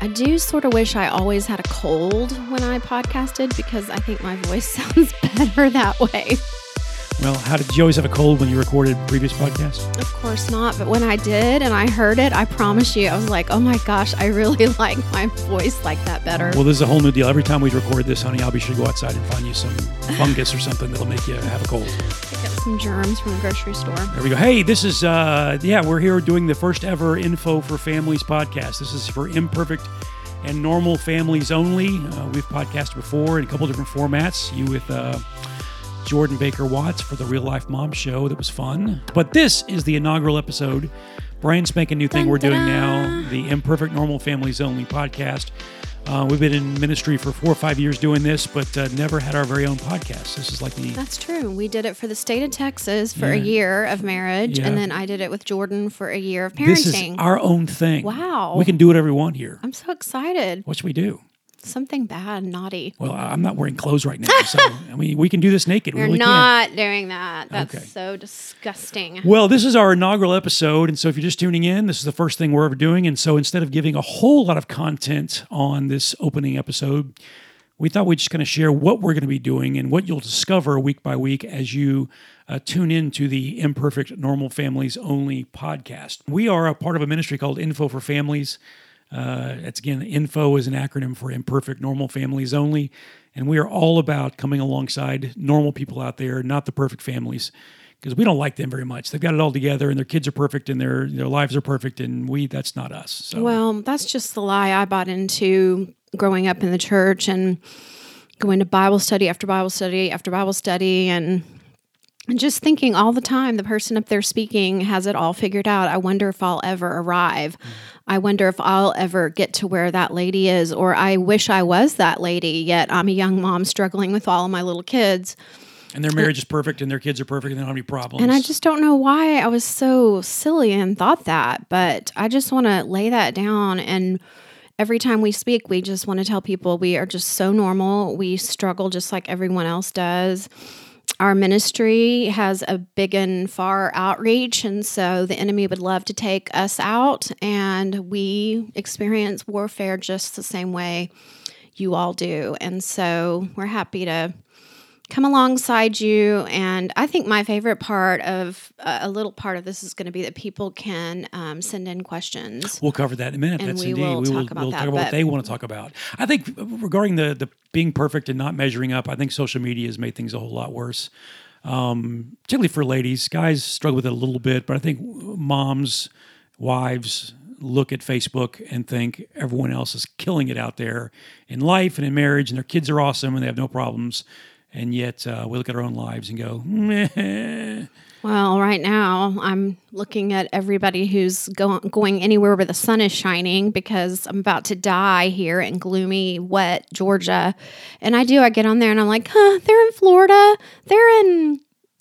I do sort of wish I always had a cold when I podcasted because I think my voice sounds better that way. Well, did you always have a cold when you recorded previous podcasts? Of course not, but when I did and I heard it, I promise you, I was like, oh my gosh, I really like my voice like that better. Well, this is a whole new deal. Every time we record this, honey, I'll be sure to go outside and find you some fungus or something that'll make you have a cold. Pick up some germs from the grocery store. There we go. Hey, this is, we're here doing the first ever Info for Families podcast. This is for Imperfect and Normal Families Only. We've podcasted before in a couple different formats. You with... Jordan Baker Watts for the Real Life Mom Show. That was fun. But this is the inaugural episode. Brian's making a new thing we're doing now, the Imperfect Normal Families Only podcast. We've been in ministry for 4 or 5 years doing this, but never had our very own podcast. This is like the... That's true. We did it for the state of Texas for a year of marriage, and then I did it with Jordan for a year of parenting. This is our own thing. Wow. We can do whatever we want here. I'm so excited. What should we do? Something bad, naughty. Well, I'm not wearing clothes right now, so I mean, we can do this naked. You're really not doing that. That's okay. So disgusting. Well, this is our inaugural episode, and so if you're just tuning in, this is the first thing we're ever doing, and so instead of giving a whole lot of content on this opening episode, we thought we'd just kind of share what we're going to be doing and what you'll discover week by week as you tune in to the Imperfect Normal Families Only podcast. We are a part of a ministry called Info for Families. It's again, INFO is an acronym for Imperfect Normal Families Only, and we are all about coming alongside normal people out there, not the perfect families, because we don't like them very much. They've got it all together, and their kids are perfect, and their lives are perfect, and that's not us. So. Well, that's just the lie I bought into growing up in the church and going to Bible study after Bible study after Bible study, and just thinking all the time, the person up there speaking has it all figured out. I wonder if I'll ever arrive. I wonder if I'll ever get to where that lady is, or I wish I was that lady, yet I'm a young mom struggling with all of my little kids. And their marriage is perfect, and their kids are perfect, and they don't have any problems. And I just don't know why I was so silly and thought that, but I just want to lay that down. And every time we speak, we just want to tell people we are just so normal. We struggle just like everyone else does. Our ministry has a big and far outreach, and so the enemy would love to take us out, and we experience warfare just the same way you all do. And so we're happy to come alongside you, and I think my favorite part of a little part of this is going to be that people can send in questions. We'll cover that in a minute. And we'll talk about what they want to talk about. I think regarding the being perfect and not measuring up, I think social media has made things a whole lot worse, particularly for ladies. Guys struggle with it a little bit, but I think moms, wives look at Facebook and think everyone else is killing it out there in life and in marriage, and their kids are awesome and they have no problems. And yet we look at our own lives and go, meh. Well, right now I'm looking at everybody who's going anywhere where the sun is shining because I'm about to die here in gloomy, wet Georgia. And I get on there and I'm like, they're in Florida. They're in...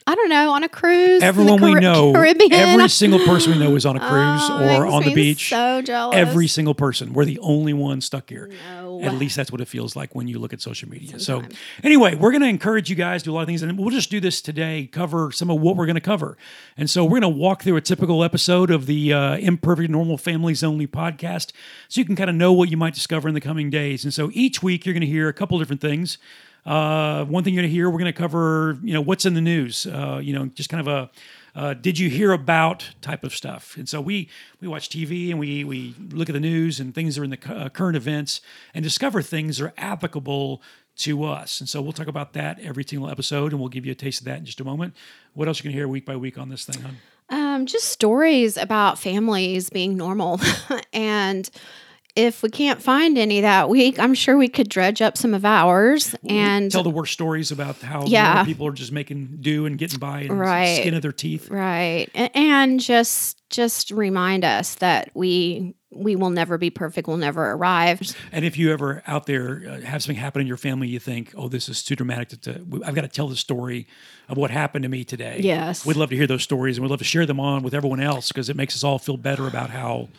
I don't know, on a cruise. Everyone we know, Caribbean. Every single person we know is on a cruise or on the beach. So jealous. Every single person. We're the only ones stuck here. No. At least that's what it feels like when you look at social media. Sometimes. So anyway, we're going to encourage you guys to do a lot of things, and we'll just do this today, cover some of what we're going to cover. And so we're going to walk through a typical episode of the Imperfect Normal Families Only podcast so you can kind of know what you might discover in the coming days. And so each week you're going to hear a couple different things. One thing you're going to hear, we're going to cover, what's in the news, just kind of a did you hear about type of stuff. And so we watch TV and we look at the news and things that are in the current events and discover things that are applicable to us. And so we'll talk about that every single episode, and we'll give you a taste of that in just a moment. What else are you going to hear week by week on this thing, hon? Just stories about families being normal and... If we can't find any that week, I'm sure we could dredge up some of ours and tell the worst stories about how people are just making do and getting by and skin of their teeth. Right. And just remind us that we will never be perfect. We'll never arrive. And if you ever out there have something happen in your family, you think, oh, this is too dramatic. I've got to tell the story of what happened to me today. Yes. We'd love to hear those stories, and we'd love to share them on with everyone else because it makes us all feel better about how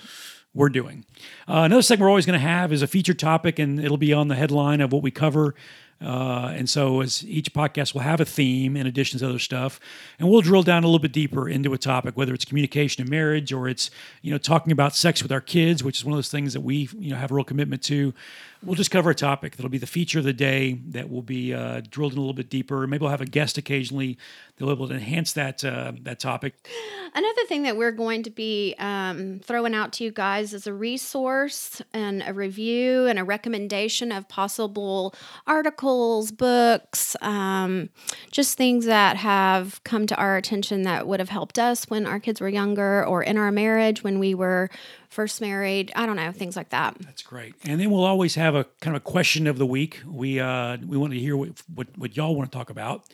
we're doing. Another thing we're always going to have is a featured topic, and it'll be on the headline of what we cover. And so as each podcast will have a theme in addition to other stuff, and we'll drill down a little bit deeper into a topic, whether it's communication in marriage or it's, you know, talking about sex with our kids, which is one of those things that we, you know, have a real commitment to. We'll just cover a topic that'll be the feature of the day that will be drilled in a little bit deeper. Maybe we'll have a guest occasionally that'll be able to enhance that that topic. Another thing that we're going to be throwing out to you guys is a resource and a review and a recommendation of possible articles, books, just things that have come to our attention that would have helped us when our kids were younger or in our marriage when we were first married, I don't know, things like that. That's great. And then we'll always have a kind of a question of the week. We want to hear what y'all want to talk about.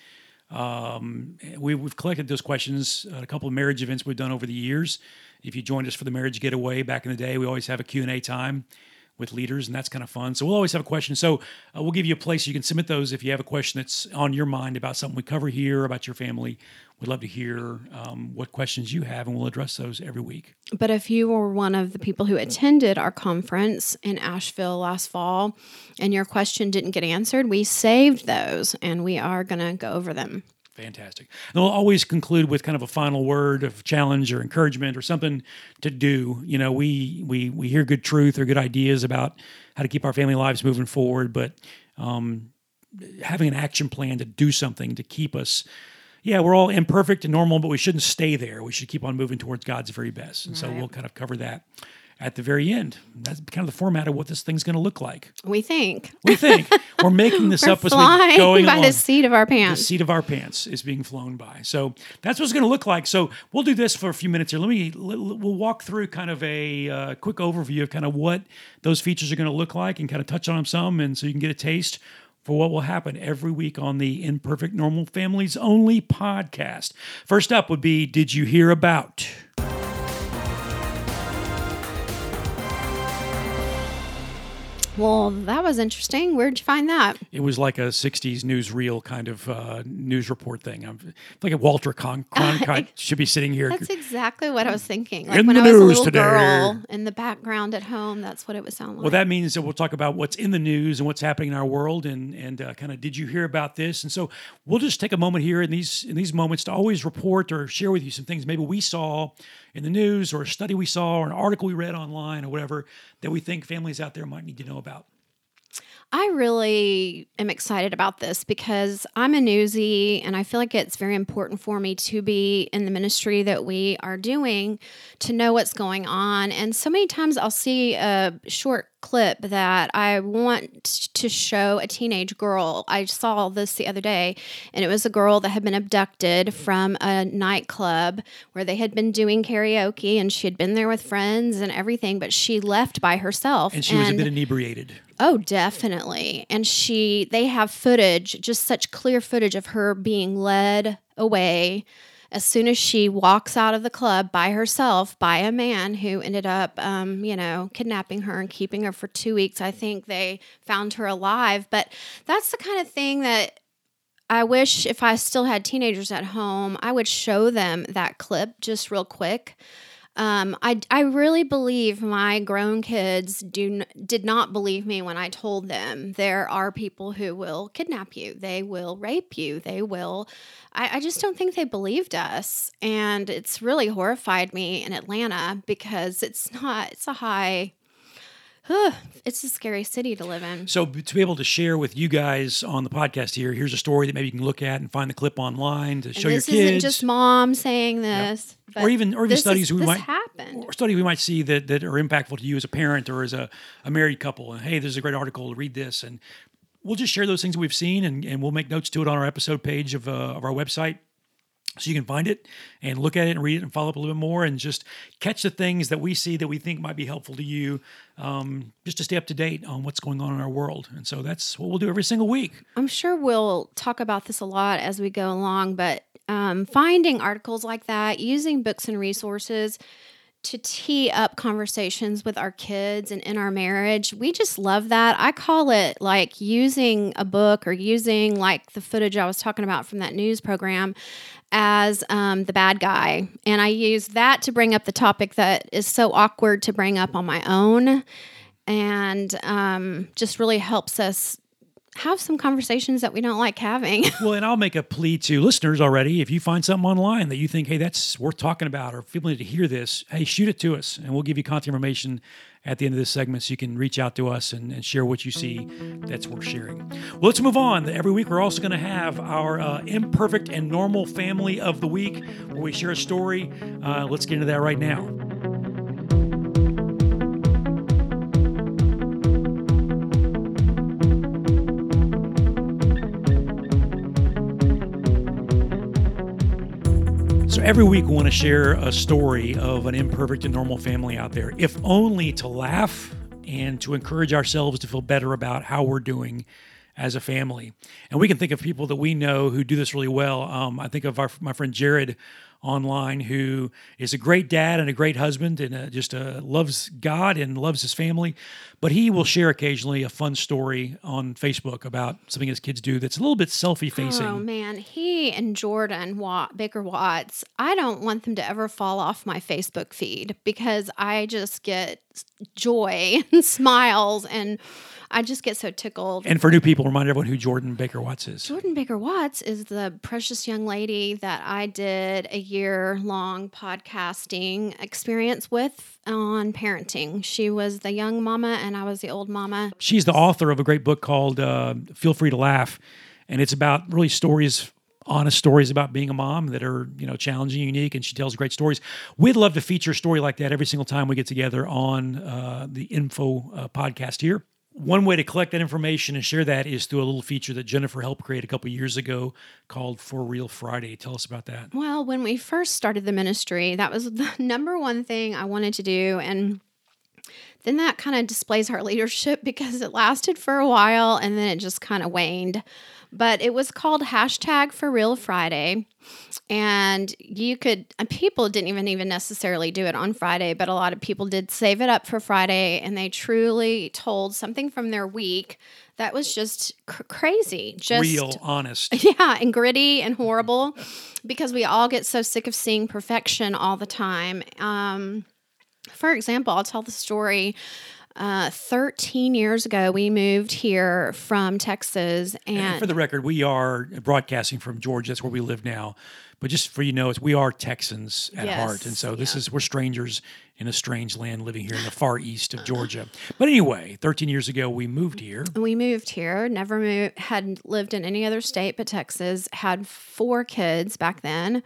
We've collected those questions at a couple of marriage events we've done over the years. If you joined us for the marriage getaway back in the day, we always have a Q&A time with leaders, and that's kind of fun. So we'll always have a question. So we'll give you a place you can submit those if you have a question that's on your mind about something we cover here, about your family. We'd love to hear what questions you have, and we'll address those every week. But if you were one of the people who attended our conference in Asheville last fall and your question didn't get answered, we saved those, and we are going to go over them. Fantastic. And we'll always conclude with kind of a final word of challenge or encouragement or something to do. You know, we hear good truth or good ideas about how to keep our family lives moving forward, but having an action plan to do something to keep us. Yeah, we're all imperfect and normal, but we shouldn't stay there. We should keep on moving towards God's very best. And right. So we'll kind of cover that at the very end. That's kind of the format of what this thing's going to look like. We think. We're making this up as we're going by along. The seat of our pants. The seat of our pants is being flown by. So that's what it's going to look like. So we'll do this for a few minutes here. We'll walk through kind of a quick overview of kind of what those features are going to look like and kind of touch on them some, and so you can get a taste for what will happen every week on the Imperfect Normal Families Only podcast. First up would be, did you hear about... Well, that was interesting. Where'd you find that? It was like a 60s newsreel kind of news report thing. I'm like a Walter Cronkite should be sitting here. That's exactly what I was thinking. Like in when the I was news a little today. Girl in the background at home, that's what it would sound like. Well, that means that we'll talk about what's in the news and what's happening in our world and kind of, did you hear about this? And so we'll just take a moment here in these moments to always report or share with you some things maybe we saw in the news or a study we saw or an article we read online or whatever that we think families out there might need to know about. I really am excited about this because I'm a newsie and I feel like it's very important for me to be in the ministry that we are doing to know what's going on. And so many times I'll see a short clip that I want to show a teenage girl. I saw this the other day, and it was a girl that had been abducted from a nightclub where they had been doing karaoke, and she had been there with friends and everything, but she left by herself. And she was a bit inebriated. Oh, definitely. And they have footage, just such clear footage of her being led away as soon as she walks out of the club by herself by a man who ended up, kidnapping her and keeping her for 2 weeks. I think they found her alive. But that's the kind of thing that I wish if I still had teenagers at home, I would show them that clip just real quick. I really believe my grown kids did not believe me when I told them there are people who will kidnap you. They will rape you. They will. I just don't think they believed us. And it's really horrified me in Atlanta because it's a scary city to live in. So to be able to share with you guys on the podcast here's a story that maybe you can look at and find the clip online to show your kids. This isn't just mom saying this. No. But or even studies we might see that are impactful to you as a parent or as a married couple. And hey, there's a great article, read this. And we'll just share those things that we've seen and we'll make notes to it on our episode page of our website. So you can find it and look at it and read it and follow up a little bit more and just catch the things that we see that we think might be helpful to you just to stay up to date on what's going on in our world. And so that's what we'll do every single week. I'm sure we'll talk about this a lot as we go along, but finding articles like that, using books and resources to tee up conversations with our kids and in our marriage. We just love that. I call it like using a book or using like the footage I was talking about from that news program as the bad guy. And I use that to bring up the topic that is so awkward to bring up on my own and just really helps us have some conversations that we don't like having. Well, and I'll make a plea to listeners already. If you find something online that you think, hey, that's worth talking about, or people need to hear this, hey, shoot it to us, and we'll give you contact information at the end of this segment so you can reach out to us and share what you see that's worth sharing. Well, let's move on. Every week we're also going to have our Imperfect and Normal Family of the Week, where we share a story. Let's get into that right now. Every week, we want to share a story of an imperfect and normal family out there, if only to laugh and to encourage ourselves to feel better about how we're doing as a family. And we can think of people that we know who do this really well. I think of my friend Jared online, who is a great dad and a great husband and just loves God and loves his family. But he will share occasionally a fun story on Facebook about something his kids do that's a little bit selfie-facing. Oh, man. He and Jordan Baker Watts, I don't want them to ever fall off my Facebook feed because I just get joy and smiles and I just get so tickled. And for new people, remind everyone who Jordan Baker Watts is. Jordan Baker Watts is the precious young lady that I did a year-long podcasting experience with on parenting. She was the young mama and I was the old mama. She's the author of a great book called Feel Free to Laugh, and it's about really stories, honest stories about being a mom that are, you know, challenging, unique, and she tells great stories. We'd love to feature a story like that every single time we get together on the Info podcast here. One way to collect that information and share that is through a little feature that Jennifer helped create a couple years ago called For Real Friday. Tell us about that. Well, when we first started the ministry, that was the number one thing I wanted to do. And then that kind of displays our leadership because it lasted for a while and then it just kind of waned. But it was called #ForRealFriday. And you could, people didn't even necessarily do it on Friday, but a lot of people did save it up for Friday. And they truly told something from their week that was just crazy. Just real, honest. Yeah, and gritty and horrible because we all get so sick of seeing perfection all the time. For example, I'll tell the story. 13 years ago, we moved here from Texas. And for the record, we are broadcasting from Georgia. That's where we live now. But just for you to know, we are Texans at heart. And so this is, we're strangers in a strange land living here in the far east of Georgia. But anyway, 13 years ago, we moved here. We moved here, never moved, hadn't lived in any other state but Texas, had 4 kids back then.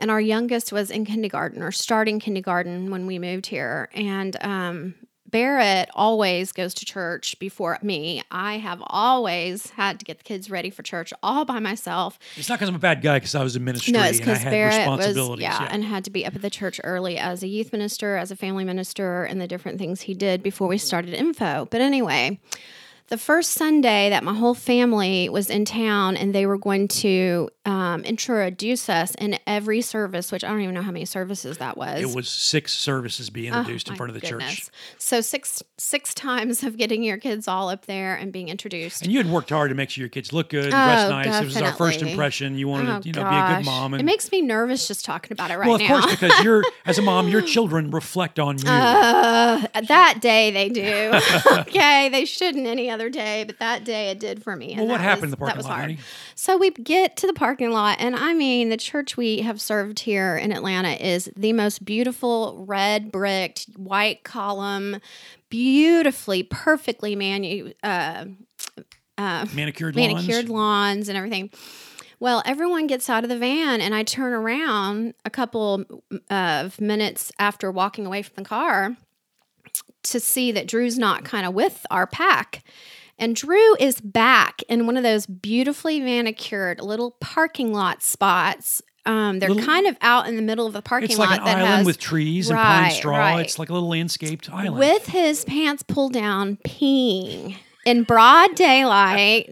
And our youngest was in kindergarten or starting kindergarten when we moved here. And Barrett always goes to church before me. I have always had to get the kids ready for church all by myself. It's not because I'm a bad guy, because I was in ministry and I had responsibilities. And had to be up at the church early as a youth minister, as a family minister, and the different things he did before we started Info. But anyway, the first Sunday that my whole family was in town and they were going to introduce us in every service, which I don't even know how many services that was. It was 6 services being introduced in front of the church. So six times of getting your kids all up there and being introduced. And you had worked hard to make sure your kids look good and dress nice. Definitely. It was our first impression. You wanted to be a good mom. And it makes me nervous just talking about it right now. Well, of course, because you're as a mom, your children reflect on you. That day they do. Okay, they shouldn't any other day, but that day it did for me. And well, what happened in the parking lot, honey? So we get to the parking lot, and I mean, the church we have served here in Atlanta is the most beautiful red bricked, white column, beautifully, perfectly manicured lawns and everything. Well, everyone gets out of the van, and I turn around a couple of minutes after walking away from the car to see that Drew's not kind of with our pack. And Drew is back in one of those beautifully manicured little parking lot spots. They're kind of out in the middle of the parking lot. It's like an island with trees and pine straw. Right. It's like a little landscaped island. With his pants pulled down, peeing in broad daylight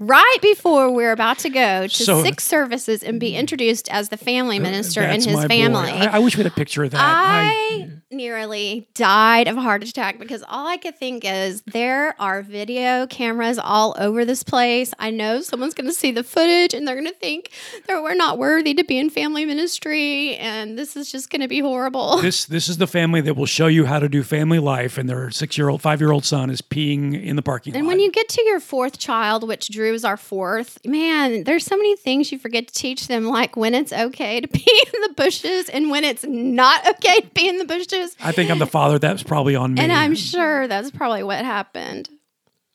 right before we're about to go to six services and be introduced as the family minister and his family. I wish we had a picture of that. I nearly died of a heart attack because all I could think is there are video cameras all over this place. I know someone's going to see the footage and they're going to think that we're not worthy to be in family ministry and this is just going to be horrible. This is the family that will show you how to do family life, and their 5-year-old son is peeing in the parking lot. And when you get to your fourth child, which Drew is our fourth, man, there's so many things you forget to teach them, like when it's okay to pee in the bushes and when it's not okay to pee in the bushes. I think I'm the father. That's probably on me. And I'm sure that's probably what happened.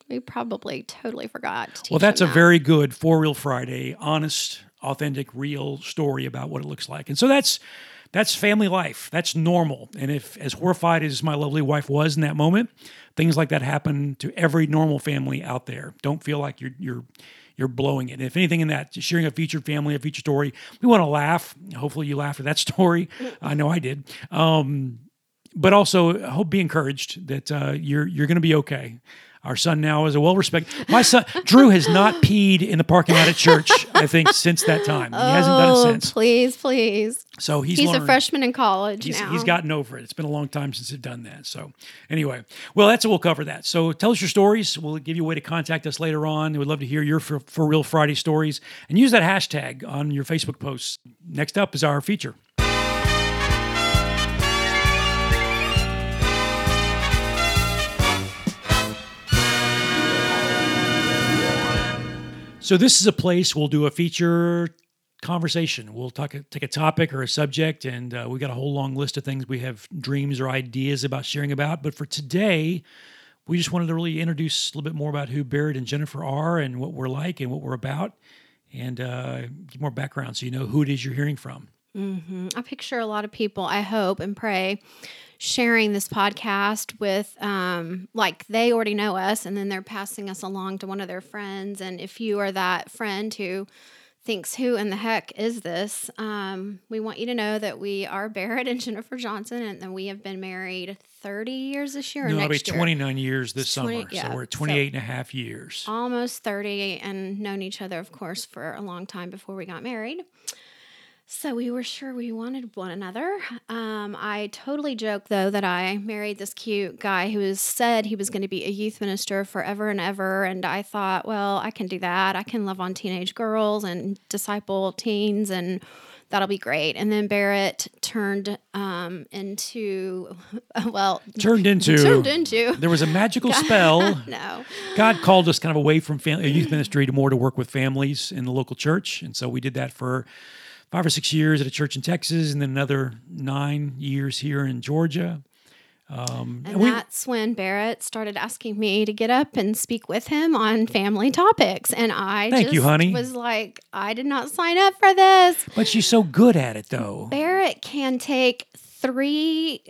We probably totally forgot to teach them. Well, that's a very good For Real Friday, honest, authentic, real story about what it looks like. And so that's family life. That's normal. And if, as horrified as my lovely wife was in that moment, things like that happen to every normal family out there. Don't feel like you're blowing it. And if anything in that, sharing a featured family, a featured story, we want to laugh. Hopefully you laughed at that story. I know I did. But also, I hope be encouraged that you're going to be okay. Our son now is a well-respected. My son, Drew, has not peed in the parking lot at church, I think, since that time. He hasn't done it since. Please. So he's learned. A freshman in college now. He's gotten over it. It's been a long time since he's done that. So anyway, well, we'll cover that. So tell us your stories. We'll give you a way to contact us later on. We'd love to hear your For Real Friday stories. And use that hashtag on your Facebook posts. Next up is our feature. So this is a place we'll do a feature conversation. We'll take a topic or a subject, and we've got a whole long list of things we have dreams or ideas about sharing about. But for today, we just wanted to really introduce a little bit more about who Barrett and Jennifer are and what we're like and what we're about, and give more background so you know who it is you're hearing from. Mm-hmm. I picture a lot of people, I hope and pray, sharing this podcast with, like they already know us, and then they're passing us along to one of their friends. And if you are that friend who thinks, who in the heck is this? We want you to know that we are Barrett and Jennifer Johnson, and that we have been married 30 years this year. It'll be 29 years this summer. Yeah, so we're at 28 and a half years. Almost 30, and known each other, of course, for a long time before we got married. So we were sure we wanted one another. I totally joke, though, that I married this cute guy who said he was going to be a youth minister forever and ever. And I thought, well, I can do that. I can love on teenage girls and disciple teens, and that'll be great. And then Barrett turned into. There was a magical spell. No. God called us kind of away from youth ministry to more to work with families in the local church. And so we did that for 5 or 6 years at a church in Texas, and then another 9 years here in Georgia. And that's when Barrett started asking me to get up and speak with him on family topics. And was like, I did not sign up for this. But she's so good at it, though. Barrett can take 3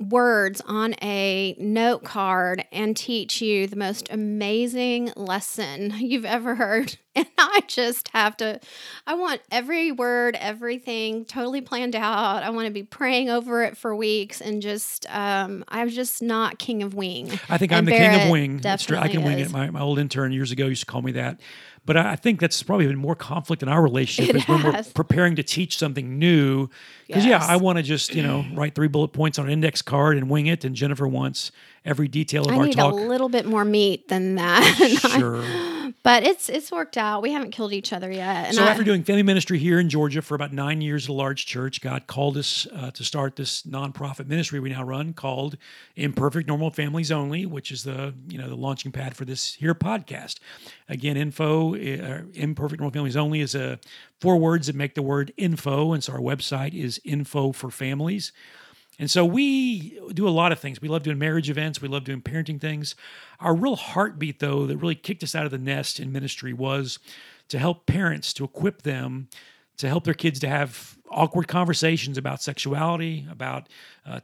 words on a note card and teach you the most amazing lesson you've ever heard. And I want every word, everything totally planned out. I want to be praying over it for weeks, and just, I'm just not king of wing. I think I'm the king of wing. Definitely I can wing it. My old intern years ago used to call me that. But I think that's probably been more conflict in our relationship when we're preparing to teach something new. Because, I want to just, write 3 bullet points on an index card and wing it. And Jennifer wants every detail of our talk. I need a little bit more meat than that. Sure. But it's worked out. We haven't killed each other yet. And so after doing family ministry here in Georgia for about 9 years at a large church, God called us to start this nonprofit ministry we now run called Imperfect Normal Families Only, which is the launching pad for this here podcast. Again, Imperfect Normal Families Only is 4 words that make the word info, and so our website is Info for Families. And so we do a lot of things. We love doing marriage events. We love doing parenting things. Our real heartbeat, though, that really kicked us out of the nest in ministry was to help parents, to equip them, to help their kids to have awkward conversations about sexuality, about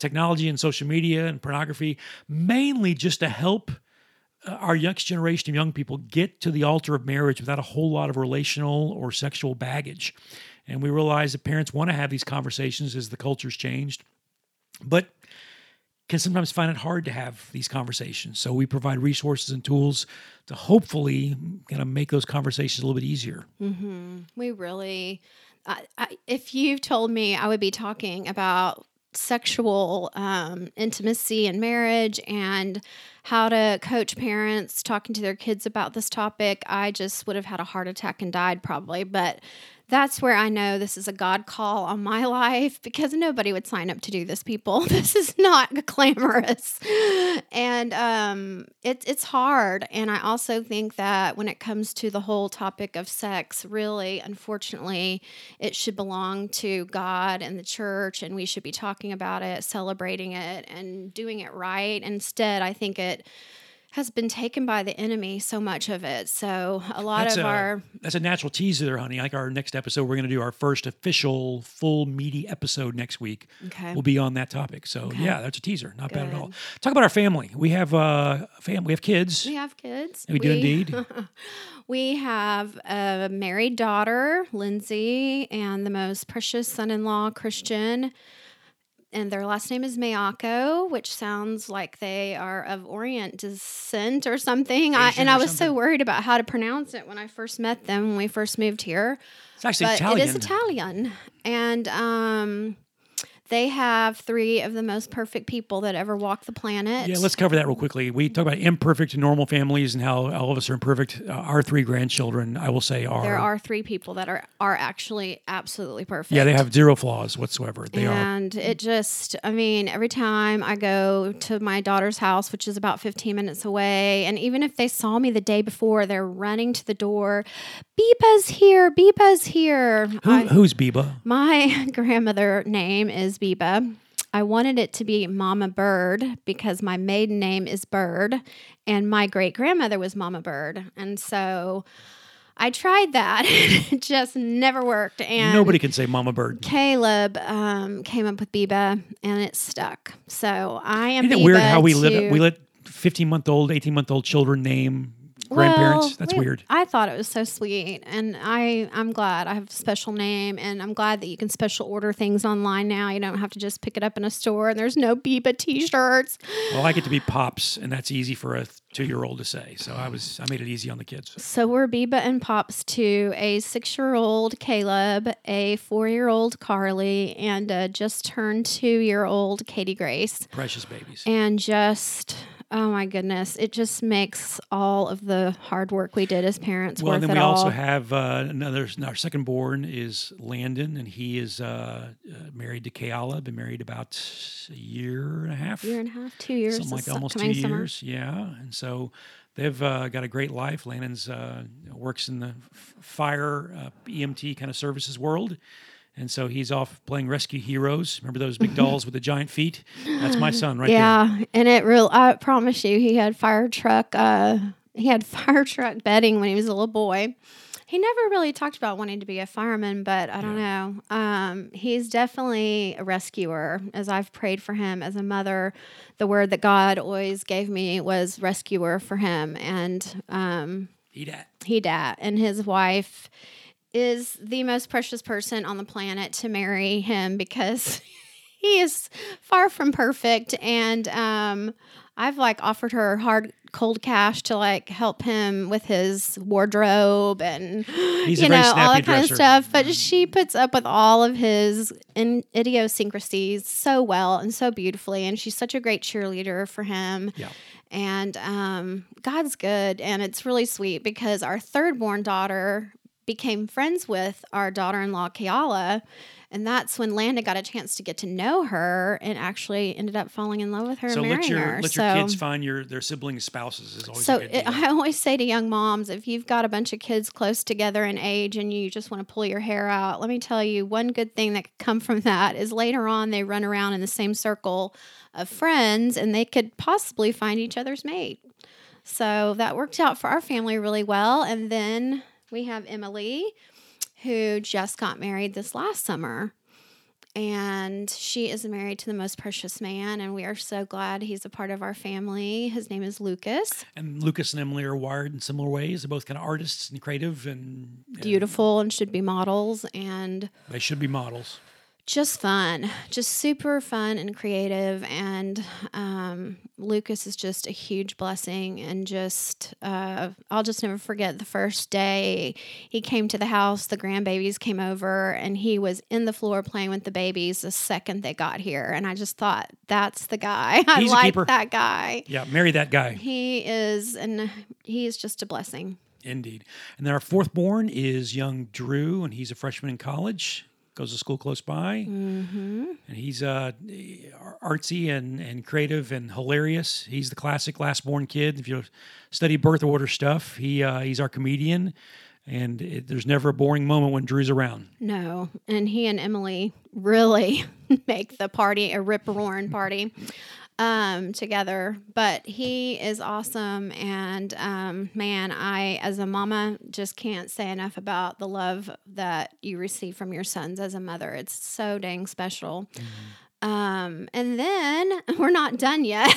technology and social media and pornography, mainly just to help our next generation of young people get to the altar of marriage without a whole lot of relational or sexual baggage. And we realize that parents want to have these conversations as the culture's changed. But can sometimes find it hard to have these conversations. So we provide resources and tools to hopefully kind of make those conversations a little bit easier. Mm-hmm. We really, if you told me I would be talking about sexual intimacy in marriage and how to coach parents talking to their kids about this topic, I just would have had a heart attack and died probably. But that's where I know this is a God call on my life, because nobody would sign up to do this, people. This is not glamorous. And it's hard. And I also think that when it comes to the whole topic of sex, really, unfortunately, it should belong to God and the church, and we should be talking about it, celebrating it, and doing it right. Instead, I think it has been taken by the enemy, so much of it. So That's a natural teaser there, honey. Like our next episode, we're going to do our first official full meaty episode next week. Okay. We'll be on that topic. So yeah, that's a teaser. Not bad at all. Talk about our family. We have we have kids. We have kids. We do indeed. We have a married daughter, Lindsay, and the most precious son-in-law, Christian. And their last name is Miyako, which sounds like they are of Orient descent or something. I was so worried about how to pronounce it when I first met them when we first moved here. It's actually Italian. It is Italian. And they have three of the most perfect people that ever walked the planet. Yeah, let's cover that real quickly. We talk about imperfect and normal families and how all of us are imperfect. Our three grandchildren, I will say, are... There are three people that are actually absolutely perfect. Yeah, they have zero flaws whatsoever. Every time I go to my daughter's house, which is about 15 minutes away, and even if they saw me the day before, they're running to the door, Biba's here, Biba's here. Who's Biba? My grandmother name is Biba. I wanted it to be Mama Bird because my maiden name is Bird and my great-grandmother was Mama Bird. And so I tried that. It just never worked. And nobody can say Mama Bird. Caleb came up with Biba and it stuck. So I am Biba. Isn't it weird how we let 15-month-old, 18-month-old children name grandparents? Well, that's weird. I thought it was so sweet, and I'm glad I have a special name, and I'm glad that you can special order things online now. You don't have to just pick it up in a store, and there's no Biba t-shirts. Well, I get to be Pops, and that's easy for a 2-year-old to say, so I made it easy on the kids. So we're Biba and Pops to a 6-year-old Caleb, a 4-year-old Carly, and a just turned 2-year-old Katie Grace. Precious babies. And just... Oh, my goodness. It just makes all of the hard work we did as parents worth it all. Well, then we also have our second born is Landon, and he is married to Kayala, been married about a year and a half. 2 years. Something like almost 2 years, yeah. And so they've got a great life. Landon's works in the fire EMT kind of services world. And so he's off playing Rescue Heroes. Remember those big dolls with the giant feet? That's my son right there. Yeah, and I promise you, he had fire truck bedding when he was a little boy. He never really talked about wanting to be a fireman, but I don't know. He's definitely a rescuer, as I've prayed for him as a mother. The word that God always gave me was rescuer for him. And he dat. And his wife is the most precious person on the planet to marry him because he is far from perfect. And I've offered her hard cold cash to help him with his wardrobe and all that kind of stuff. But she puts up with all of his idiosyncrasies so well and so beautifully. And she's such a great cheerleader for him. Yeah. And God's good. And it's really sweet because our third born daughter became friends with our daughter-in-law, Kayala, and that's when Landon got a chance to get to know her and actually ended up falling in love with her and marrying her. So let your kids find their sibling spouses. Is always I always say to young moms, if you've got a bunch of kids close together in age and you just want to pull your hair out, let me tell you, one good thing that could come from that is later on they run around in the same circle of friends and they could possibly find each other's mate. So that worked out for our family really well. And then we have Emily, who just got married this last summer, and she is married to the most precious man, and we are so glad he's a part of our family. His name is Lucas. And Lucas and Emily are wired in similar ways. They're both kind of artists and creative and beautiful and should be models. They should be models. just fun, just super fun and creative. And Lucas is just a huge blessing. And just, I'll just never forget the first day he came to the house, the grandbabies came over, and he was in the floor playing with the babies the second they got here. And I just thought, that's the guy. I like that guy. Yeah, marry that guy. He is, and he is just a blessing. Indeed. And then our fourth born is young Drew, and he's a freshman in college. Goes to school close by, mm-hmm. and he's artsy and creative and hilarious. He's the classic last born kid. If you study birth order stuff, he's our comedian, and there's never a boring moment when Drew's around. No, and he and Emily really make the party a rip-roaring party together. But he is awesome, and man, I as a mama just can't say enough about the love that you receive from your sons as a mother. It's so dang special. Mm-hmm. And then we're not done yet.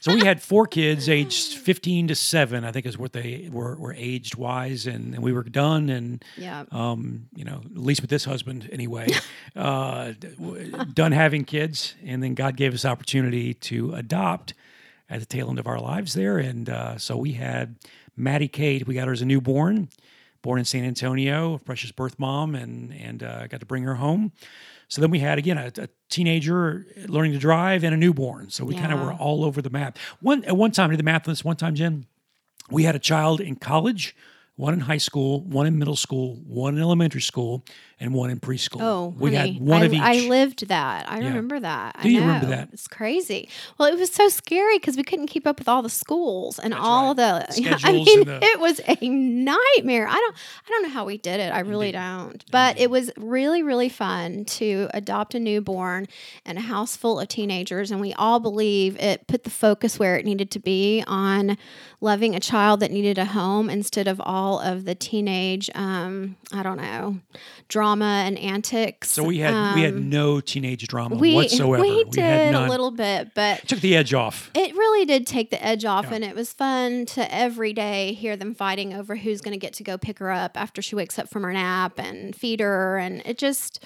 So we had four kids aged 15 to 7, I think is what they were aged wise. And we were done. And, you know, at least with this husband anyway, done having kids. And then God gave us opportunity to adopt at the tail end of our lives there. And so we had Maddie Kate. We got her as a newborn, born in San Antonio, a precious birth mom, and got to bring her home. So then we had, again, a teenager learning to drive and a newborn. So we kind of were all over the map. At one time, I did the math on this one time, Jen. We had a child in college, one in high school, one in middle school, one in elementary school, and one in preschool. Oh, we had one of each. I lived that. I remember that. Do you remember that? It's crazy. Well, it was so scary because we couldn't keep up with all the schools and the schedules. I mean, it was a nightmare. I don't know how we did it. I really don't. But it was really, really fun to adopt a newborn and a house full of teenagers, and we all believe it put the focus where it needed to be on loving a child that needed a home instead of all of the teenage, drama and antics. So we had no teenage drama whatsoever. We had none. A little bit, but it took the edge off. It really did take the edge off, and it was fun to every day hear them fighting over who's going to get to go pick her up after she wakes up from her nap and feed her, and it just.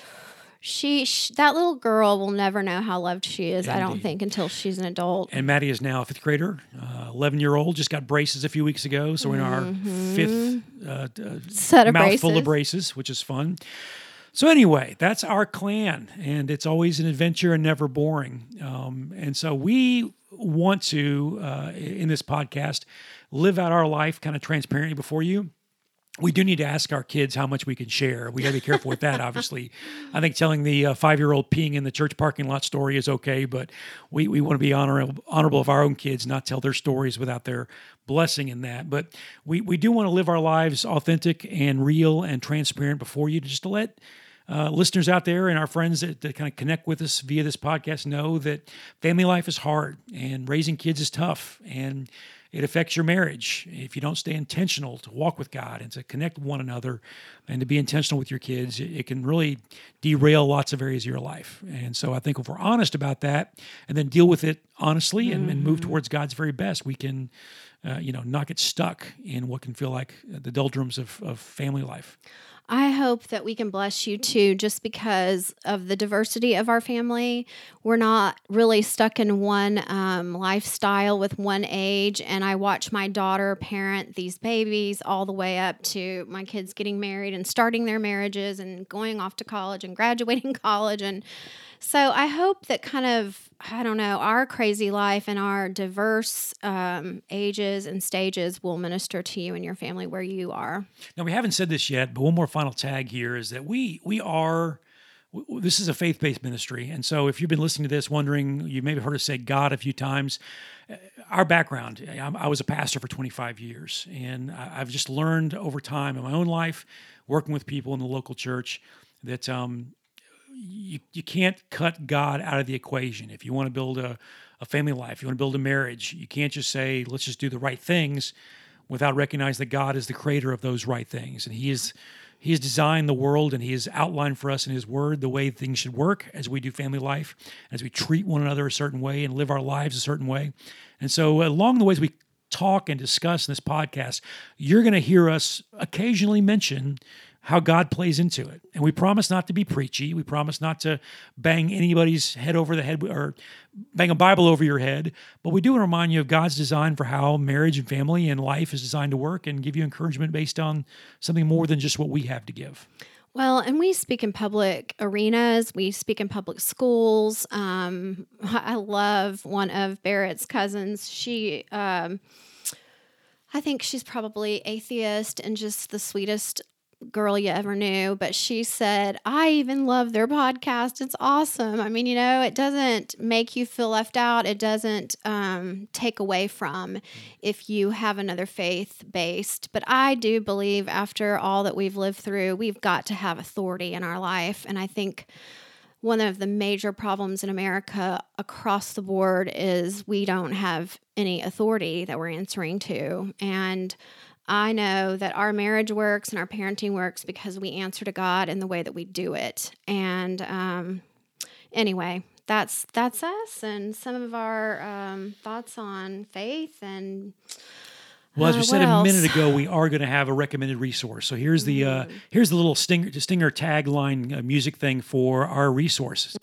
That little girl will never know how loved she is, indeed. I don't think, until she's an adult. And Maddie is now a fifth grader, 11-year-old, just got braces a few weeks ago. So in our fifth set of mouthful of braces, which is fun. So anyway, that's our clan, and it's always an adventure and never boring. And so we want to, in this podcast, live out our life kind of transparently before you. We do need to ask our kids how much we can share. We got to be careful with that, obviously. I think telling the 5-year-old peeing in the church parking lot story is okay, but we want to be honorable of our own kids, not tell their stories without their blessing in that. But we do want to live our lives authentic and real and transparent before you, just to let listeners out there and our friends that kind of connect with us via this podcast know that family life is hard and raising kids is tough, and it affects your marriage if you don't stay intentional to walk with God and to connect with one another and to be intentional with your kids. It can really derail lots of areas of your life. And so I think if we're honest about that and then deal with it honestly and move towards God's very best, we can not get stuck in what can feel like the doldrums of family life. I hope that we can bless you too, just because of the diversity of our family. We're not really stuck in one lifestyle with one age. And I watch my daughter parent these babies all the way up to my kids getting married and starting their marriages and going off to college and graduating college. And so I hope that kind of, our crazy life and our diverse ages and stages will minister to you and your family where you are. Now, we haven't said this yet, but one more final tag here is that this is a faith-based ministry. And so if you've been listening to this wondering, you may have heard us say God a few times. Our background, I was a pastor for 25 years, and I've just learned over time in my own life, working with people in the local church, that you can't cut God out of the equation. If you want to build a family life, you want to build a marriage, you can't just say, let's just do the right things without recognizing that God is the creator of those right things. And He has designed the world, and He has outlined for us in His Word the way things should work as we do family life, as we treat one another a certain way and live our lives a certain way. And so along the way, as we talk and discuss in this podcast, you're going to hear us occasionally mention how God plays into it. And we promise not to be preachy. We promise not to bang anybody's head over the head or bang a Bible over your head. But we do want to remind you of God's design for how marriage and family and life is designed to work and give you encouragement based on something more than just what we have to give. Well, and we speak in public arenas. We speak in public schools. I love one of Barrett's cousins. She, I think she's probably atheist and just the sweetest girl you ever knew. But she said, I even love their podcast. It's awesome. I mean, you know, it doesn't make you feel left out. It doesn't take away from if you have another faith based. But I do believe after all that we've lived through, we've got to have authority in our life. And I think one of the major problems in America across the board is we don't have any authority that we're answering to. And I know that our marriage works and our parenting works because we answer to God in the way that we do it. And anyway, that's us and some of our thoughts on faith. And well, as we said a minute ago, we are going to have a recommended resource. So here's the little stinger tagline music thing for our resources.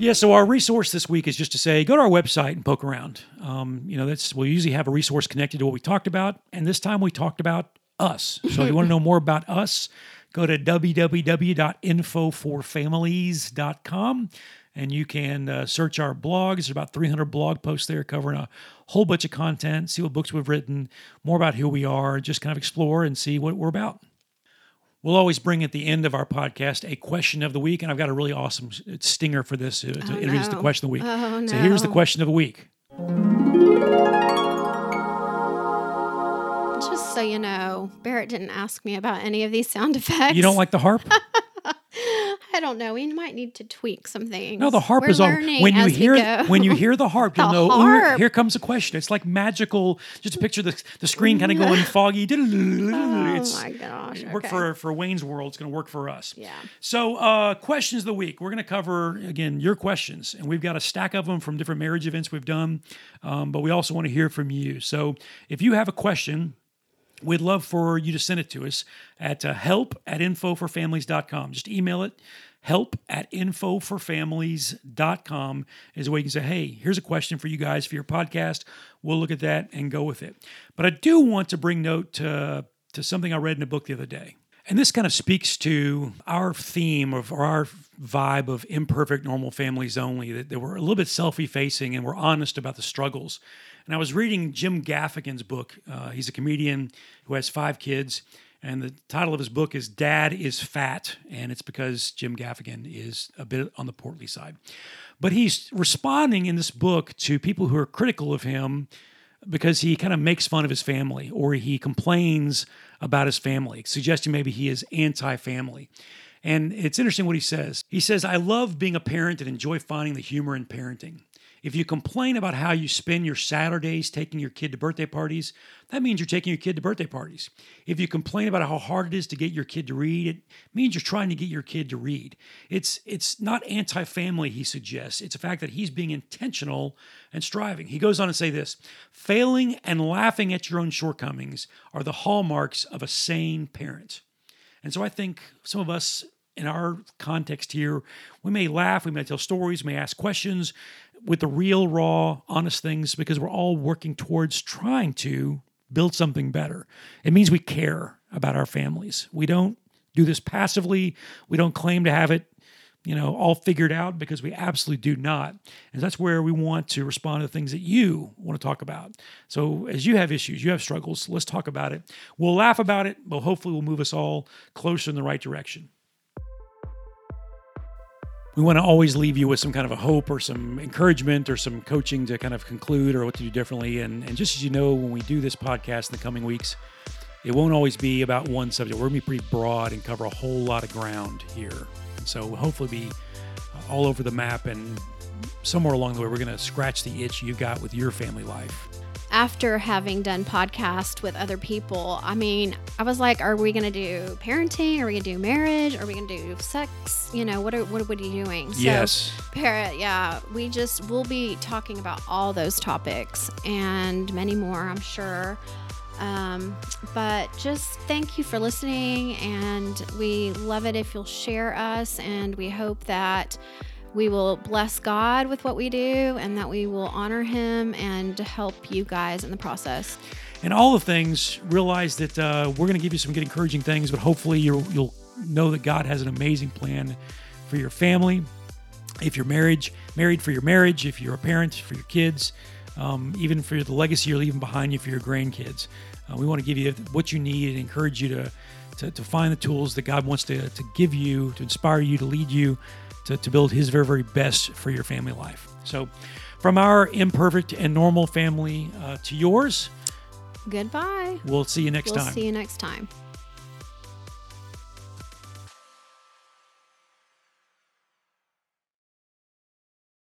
Yeah, so our resource this week is just to say, go to our website and poke around. We usually have a resource connected to what we talked about, and this time we talked about us. So if you want to know more about us, go to www.infoforfamilies.com, and you can search our blogs. There's about 300 blog posts there covering a whole bunch of content, see what books we've written, more about who we are, just kind of explore and see what we're about. We'll always bring at the end of our podcast a question of the week, and I've got a really awesome stinger for this to introduce the question of the week. Oh, no. So here's the question of the week. Just so you know, Barrett didn't ask me about any of these sound effects. You don't like the harp? I don't know. We might need to tweak some things. No, the harp is on. When you hear the harp, you'll know, oh, here comes a question. It's like magical. Just picture the screen kind of going foggy. Oh, my gosh. It worked for Wayne's World. It's going to work for us. Yeah. So questions of the week. We're going to cover, again, your questions. And we've got a stack of them from different marriage events we've done. But we also want to hear from you. So if you have a question, we'd love for you to send it to us at help@infoforfamilies.com. Just email it. help@infoforfamilies.com is a way you can say, hey, here's a question for you guys for your podcast. We'll look at that and go with it. But I do want to bring note to something I read in a book the other day. And this kind of speaks to our theme or our vibe of imperfect, normal families only, that we're a little bit self-effacing and we're honest about the struggles. And I was reading Jim Gaffigan's book. He's a comedian who has 5 kids. And the title of his book is Dad Is Fat, and it's because Jim Gaffigan is a bit on the portly side. But he's responding in this book to people who are critical of him because he kind of makes fun of his family or he complains about his family, suggesting maybe he is anti-family. And it's interesting what he says. He says, I love being a parent and enjoy finding the humor in parenting. If you complain about how you spend your Saturdays taking your kid to birthday parties, that means you're taking your kid to birthday parties. If you complain about how hard it is to get your kid to read, it means you're trying to get your kid to read. It's not anti-family, he suggests. It's the fact that he's being intentional and striving. He goes on to say this, failing and laughing at your own shortcomings are the hallmarks of a sane parent. And so I think some of us in our context here, we may laugh, we may tell stories, we may ask questions, with the real, raw, honest things, because we're all working towards trying to build something better. It means we care about our families. We don't do this passively. We don't claim to have it, all figured out because we absolutely do not. And that's where we want to respond to the things that you want to talk about. So as you have issues, you have struggles, let's talk about it. We'll laugh about it, but hopefully we'll move us all closer in the right direction. We want to always leave you with some kind of a hope or some encouragement or some coaching to kind of conclude or what to do differently. And just as you know, when we do this podcast in the coming weeks, it won't always be about one subject. We're going to be pretty broad and cover a whole lot of ground here. And so we'll hopefully be all over the map, and somewhere along the way, we're going to scratch the itch you've got with your family life. After having done podcasts with other people, I was like, are we going to do parenting? Are we going to do marriage? Are we going to do sex? What are you doing? Yes. So, Barrett, yeah, we'll be talking about all those topics and many more, I'm sure. But just thank you for listening, and we love it if you'll share us, and we hope that we will bless God with what we do and that we will honor him and help you guys in the process. And all the things, realize that we're going to give you some good encouraging things, but hopefully you'll know that God has an amazing plan for your family. If you're married for your marriage, if you're a parent, for your kids, even for the legacy you're leaving behind you for your grandkids. We want to give you what you need and encourage you to find the tools that God wants to give you, to inspire you, to lead you, to build his very, very best for your family life. So from our imperfect and normal family to yours, goodbye. We'll see you next time.